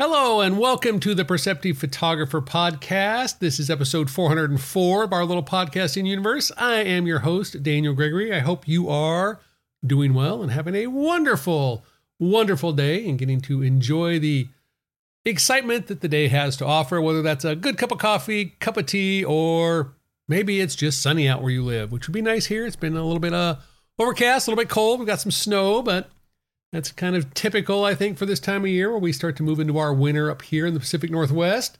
Hello and welcome to the Perceptive Photographer Podcast. This is episode 404 of our little podcasting universe. I am your host, Daniel Gregory. I hope you are doing well and having a wonderful, wonderful day and getting to enjoy the excitement that the day has to offer, whether that's a good cup of coffee, cup of tea, or maybe it's just sunny out where you live, which would be nice here. It's been a little bit overcast, a little bit cold. We've got some snow, but that's kind of typical, I think, for this time of year where we start to move into our winter up here in the Pacific Northwest.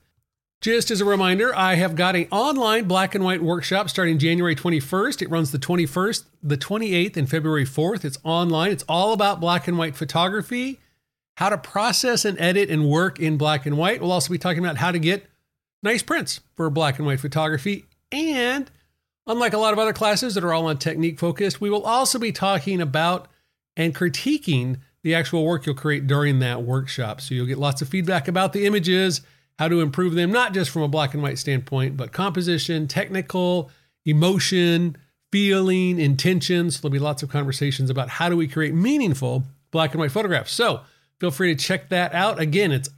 Just as a reminder, I have got an online black and white workshop starting January 21st. It runs the 21st, the 28th, and February 4th. It's online. It's all about black and white photography, how to process and edit and work in black and white. We'll also be talking about how to get nice prints for black and white photography. And unlike a lot of other classes that are all on technique focused, we will also be talking about and critiquing the actual work you'll create during that workshop. So you'll get lots of feedback about the images, how to improve them, not just from a black and white standpoint, but composition, technical, emotion, feeling, intention. So there'll be lots of conversations about how do we create meaningful black and white photographs. So feel free to check that out. Again, it's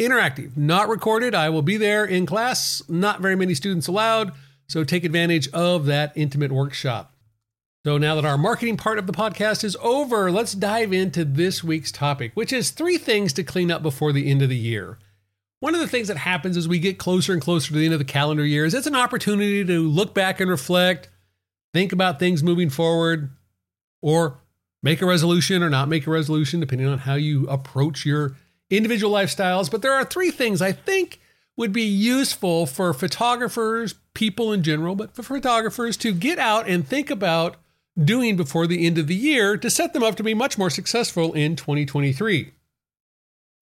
interactive, not recorded. I will be there in class, not very many students allowed. So take advantage of that intimate workshop. So now that our marketing part of the podcast is over, let's dive into this week's topic, which is 3 things to clean up before the end of the year. One of the things that happens as we get closer and closer to the end of the calendar year is it's an opportunity to look back and reflect, think about things moving forward, or make a resolution or not make a resolution, depending on how you approach your individual lifestyles. But there are 3 things I think would be useful for photographers, people in general, but for photographers to get out and think about doing before the end of the year to set them up to be much more successful in 2023.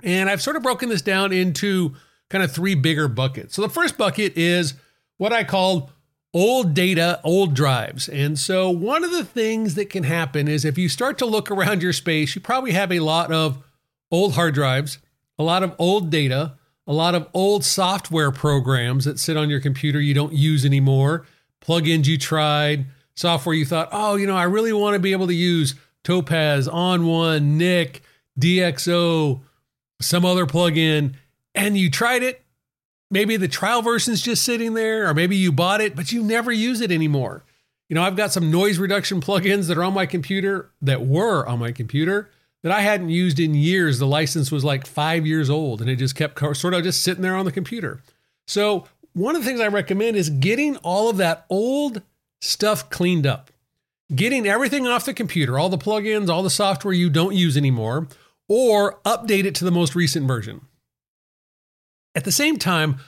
And I've sort of broken this down into kind of 3 bigger buckets. So the first bucket is what I call old data, old drives. And so one of the things that can happen is if you start to look around your space, you probably have a lot of old hard drives, a lot of old data, a lot of old software programs that sit on your computer you don't use anymore, plugins you tried, software you thought, oh, you know, I really want to be able to use Topaz, OnOne, Nick, DxO, some other plugin, and you tried it. Maybe the trial version's just sitting there, or maybe you bought it, but you never use it anymore. You know, I've got some noise reduction plugins that are on my computer that were on my computer that I hadn't used in years. The license was like 5 years old, and it just kept sort of just sitting there on the computer. So one of the things I recommend is getting all of that old stuff cleaned up, getting everything off the computer, all the plugins, all the software you don't use anymore, or update it to the most recent version. At the same time,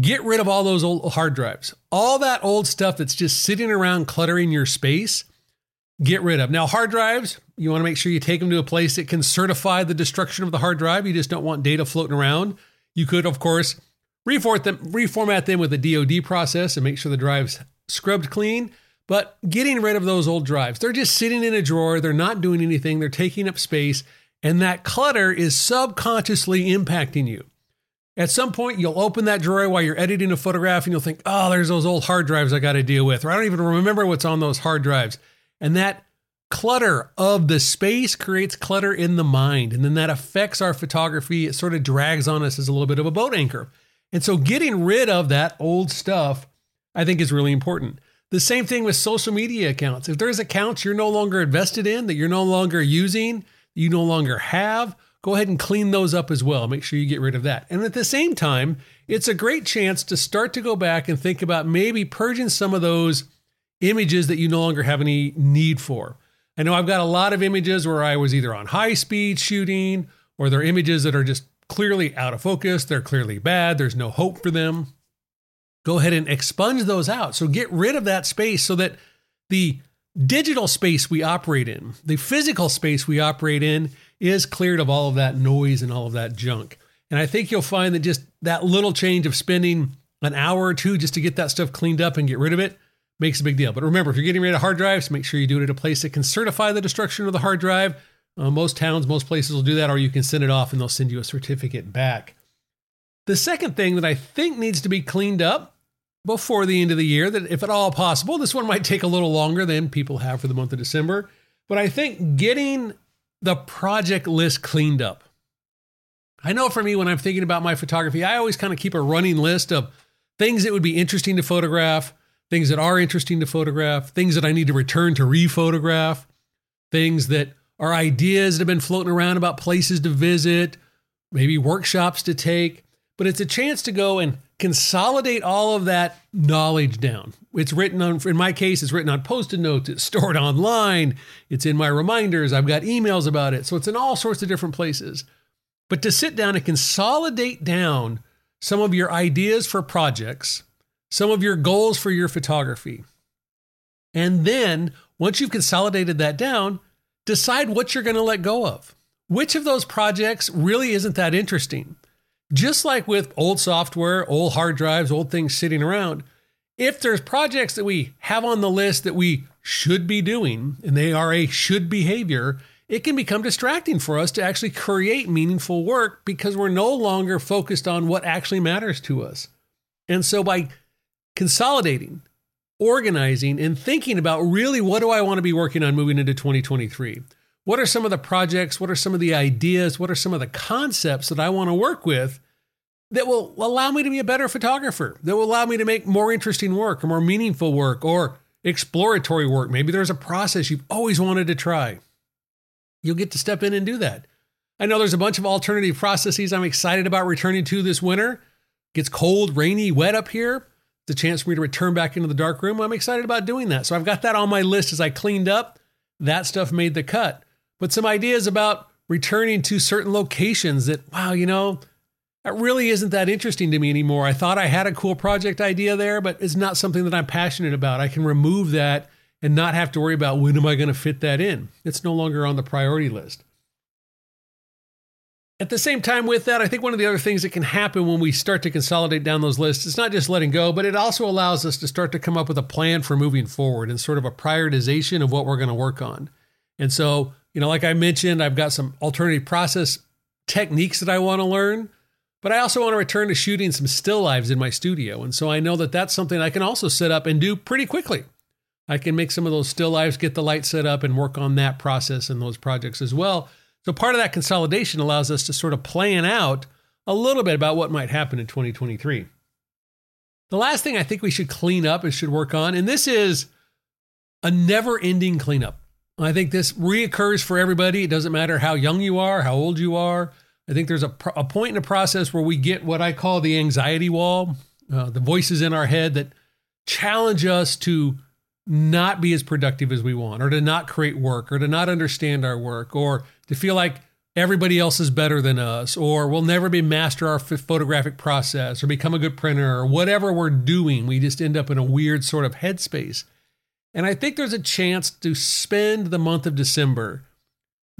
get rid of all those old hard drives, all that old stuff that's just sitting around cluttering your space, get rid of. Now, hard drives, you want to make sure you take them to a place that can certify the destruction of the hard drive. You just don't want data floating around. You could, of course, reformat them with a DoD process and make sure the drive's scrubbed clean. But getting rid of those old drives, they're just sitting in a drawer. They're not doing anything. They're taking up space. And that clutter is subconsciously impacting you. At some point, you'll open that drawer while you're editing a photograph and you'll think, oh, there's those old hard drives I got to deal with. Or I don't even remember what's on those hard drives. And that clutter of the space creates clutter in the mind. And then that affects our photography. It sort of drags on us as a little bit of a boat anchor. And so getting rid of that old stuff, I think, is really important. The same thing with social media accounts. If there's accounts you're no longer invested in, that you're no longer using, you no longer have, go ahead and clean those up as well. Make sure you get rid of that. And at the same time, it's a great chance to start to go back and think about maybe purging some of those images that you no longer have any need for. I know I've got a lot of images where I was either on high speed shooting, or they're images that are just clearly out of focus. They're clearly bad. There's no hope for them. Go ahead and expunge those out. So get rid of that space so that the digital space we operate in, the physical space we operate in, is cleared of all of that noise and all of that junk. And I think you'll find that just that little change of spending an hour or 2 just to get that stuff cleaned up and get rid of it makes a big deal. But remember, if you're getting rid of hard drives, make sure you do it at a place that can certify the destruction of the hard drive. Most towns, most places will do that, or you can send it off and they'll send you a certificate back. The second thing that I think needs to be cleaned up before the end of the year, that if at all possible, this one might take a little longer than people have for the month of December, but I think getting the project list cleaned up. I know for me, when I'm thinking about my photography, I always kind of keep a running list of things that would be interesting to photograph, things that are interesting to photograph, things that I need to return to re-photograph, things that are ideas that have been floating around about places to visit, maybe workshops to take. But it's a chance to go and consolidate all of that knowledge down. It's written on, in my case, it's written on Post-it notes. It's stored online. It's in my reminders. I've got emails about it. So it's in all sorts of different places. But to sit down and consolidate down some of your ideas for projects, some of your goals for your photography. And then once you've consolidated that down, decide what you're going to let go of. Which of those projects really isn't that interesting? Just like with old software, old hard drives, old things sitting around, if there's projects that we have on the list that we should be doing, and they are a should behavior, it can become distracting for us to actually create meaningful work because we're no longer focused on what actually matters to us. And so by consolidating, organizing, and thinking about really what do I want to be working on moving into 2023? What are some of the projects? What are some of the ideas? What are some of the concepts that I want to work with that will allow me to be a better photographer, that will allow me to make more interesting work or more meaningful work or exploratory work? Maybe there's a process you've always wanted to try. You'll get to step in and do that. I know there's a bunch of alternative processes I'm excited about returning to this winter. It gets cold, rainy, wet up here. It's a chance for me to return back into the dark room. I'm excited about doing that. So I've got that on my list as I cleaned up. That stuff made the cut. But some ideas about returning to certain locations that, wow, you know, that really isn't that interesting to me anymore. I thought I had a cool project idea there, but it's not something that I'm passionate about. I can remove that and not have to worry about when am I going to fit that in. It's no longer on the priority list. At the same time with that, I think one of the other things that can happen when we start to consolidate down those lists, it's not just letting go, but it also allows us to start to come up with a plan for moving forward and sort of a prioritization of what we're going to work on. And so, you know, like I mentioned, I've got some alternative process techniques that I want to learn, but I also want to return to shooting some still lives in my studio. And so I know that that's something I can also set up and do pretty quickly. I can make some of those still lives, get the light set up and work on that process and those projects as well. So part of that consolidation allows us to sort of plan out a little bit about what might happen in 2023. The last thing I think we should clean up and should work on, and this is a never-ending cleanup. I think this reoccurs for everybody. It doesn't matter how young you are, how old you are. I think there's a point in the process where we get what I call the anxiety wall, the voices in our head that challenge us to not be as productive as we want, or to not create work, or to not understand our work, or to feel like everybody else is better than us, or we'll never be master our photographic process, or become a good printer, or whatever we're doing. We just end up in a weird sort of headspace. And I think there's a chance to spend the month of December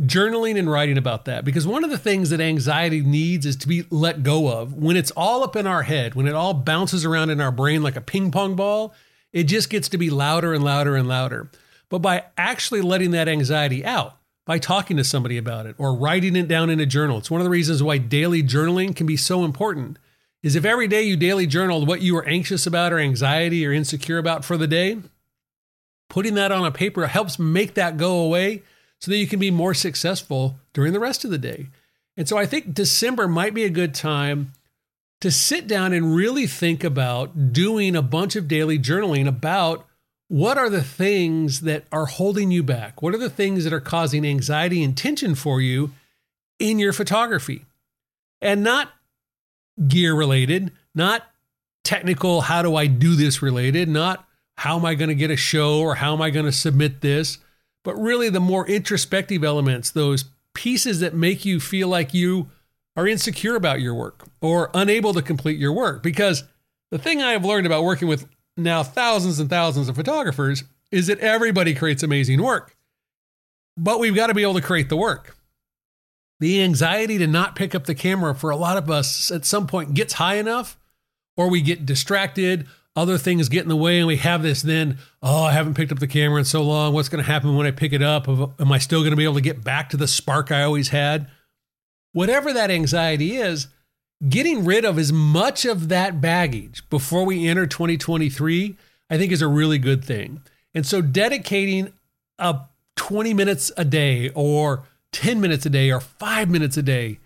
journaling and writing about that, because one of the things that anxiety needs is to be let go of. When it's all up in our head, when it all bounces around in our brain like a ping pong ball, it just gets to be louder and louder and louder. But by actually letting that anxiety out, by talking to somebody about it or writing it down in a journal, it's one of the reasons why daily journaling can be so important. Is if every day you daily journaled what you were anxious about or anxiety or insecure about for the day, putting that on a paper helps make that go away so that you can be more successful during the rest of the day. And so I think December might be a good time to sit down and really think about doing a bunch of daily journaling about what are the things that are holding you back? What are the things that are causing anxiety and tension for you in your photography? And not gear related, not technical, how do I do this related, not how am I going to get a show or how am I going to submit this? But really the more introspective elements, those pieces that make you feel like you are insecure about your work or unable to complete your work. Because the thing I have learned about working with now thousands and thousands of photographers is that everybody creates amazing work, but we've got to be able to create the work. The anxiety to not pick up the camera for a lot of us at some point gets high enough, or we get distracted, other things get in the way, and we have this then, oh, I haven't picked up the camera in so long. What's going to happen when I pick it up? Am I still going to be able to get back to the spark I always had? Whatever that anxiety is, getting rid of as much of that baggage before we enter 2023, I think is a really good thing. And so dedicating 20 minutes a day or 10 minutes a day or 5 minutes a day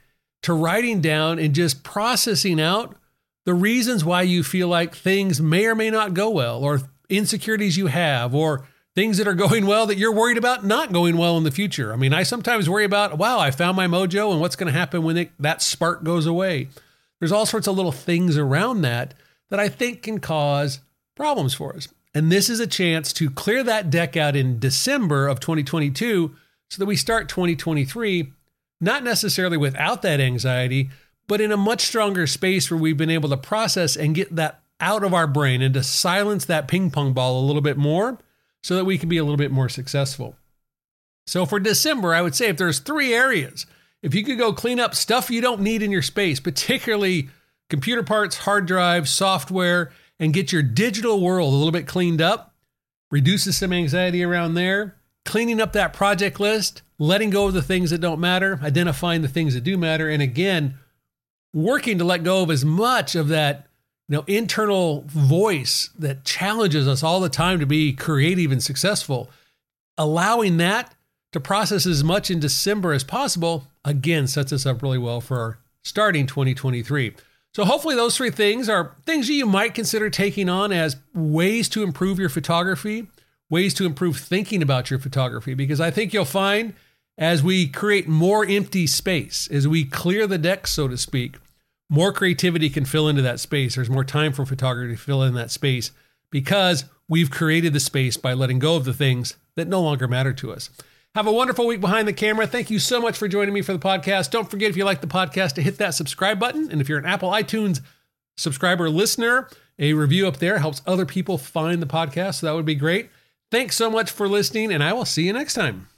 to writing down and just processing out the reasons why you feel like things may or may not go well, or insecurities you have, or things that are going well that you're worried about not going well in the future. I mean, I sometimes worry about, wow, I found my mojo and what's going to happen when that spark goes away. There's all sorts of little things around that I think can cause problems for us. And this is a chance to clear that deck out in December of 2022 so that we start 2023, not necessarily without that anxiety, but in a much stronger space where we've been able to process and get that out of our brain and to silence that ping pong ball a little bit more so that we can be a little bit more successful. So for December, I would say if there's three areas, if you could go clean up stuff you don't need in your space, particularly computer parts, hard drives, software, and get your digital world a little bit cleaned up, reduces some anxiety around there, cleaning up that project list, letting go of the things that don't matter, identifying the things that do matter, and again, working to let go of as much of that internal voice that challenges us all the time to be creative and successful, allowing that to process as much in December as possible, again, sets us up really well for starting 2023. So hopefully those three things are things that you might consider taking on as ways to improve your photography, ways to improve thinking about your photography, because I think you'll find as we create more empty space, as we clear the deck, so to speak, more creativity can fill into that space. There's more time for photography to fill in that space because we've created the space by letting go of the things that no longer matter to us. Have a wonderful week behind the camera. Thank you so much for joining me for the podcast. Don't forget, if you like the podcast, to hit that subscribe button. And if you're an Apple iTunes subscriber listener, a review up there helps other people find the podcast. So that would be great. Thanks so much for listening, and I will see you next time.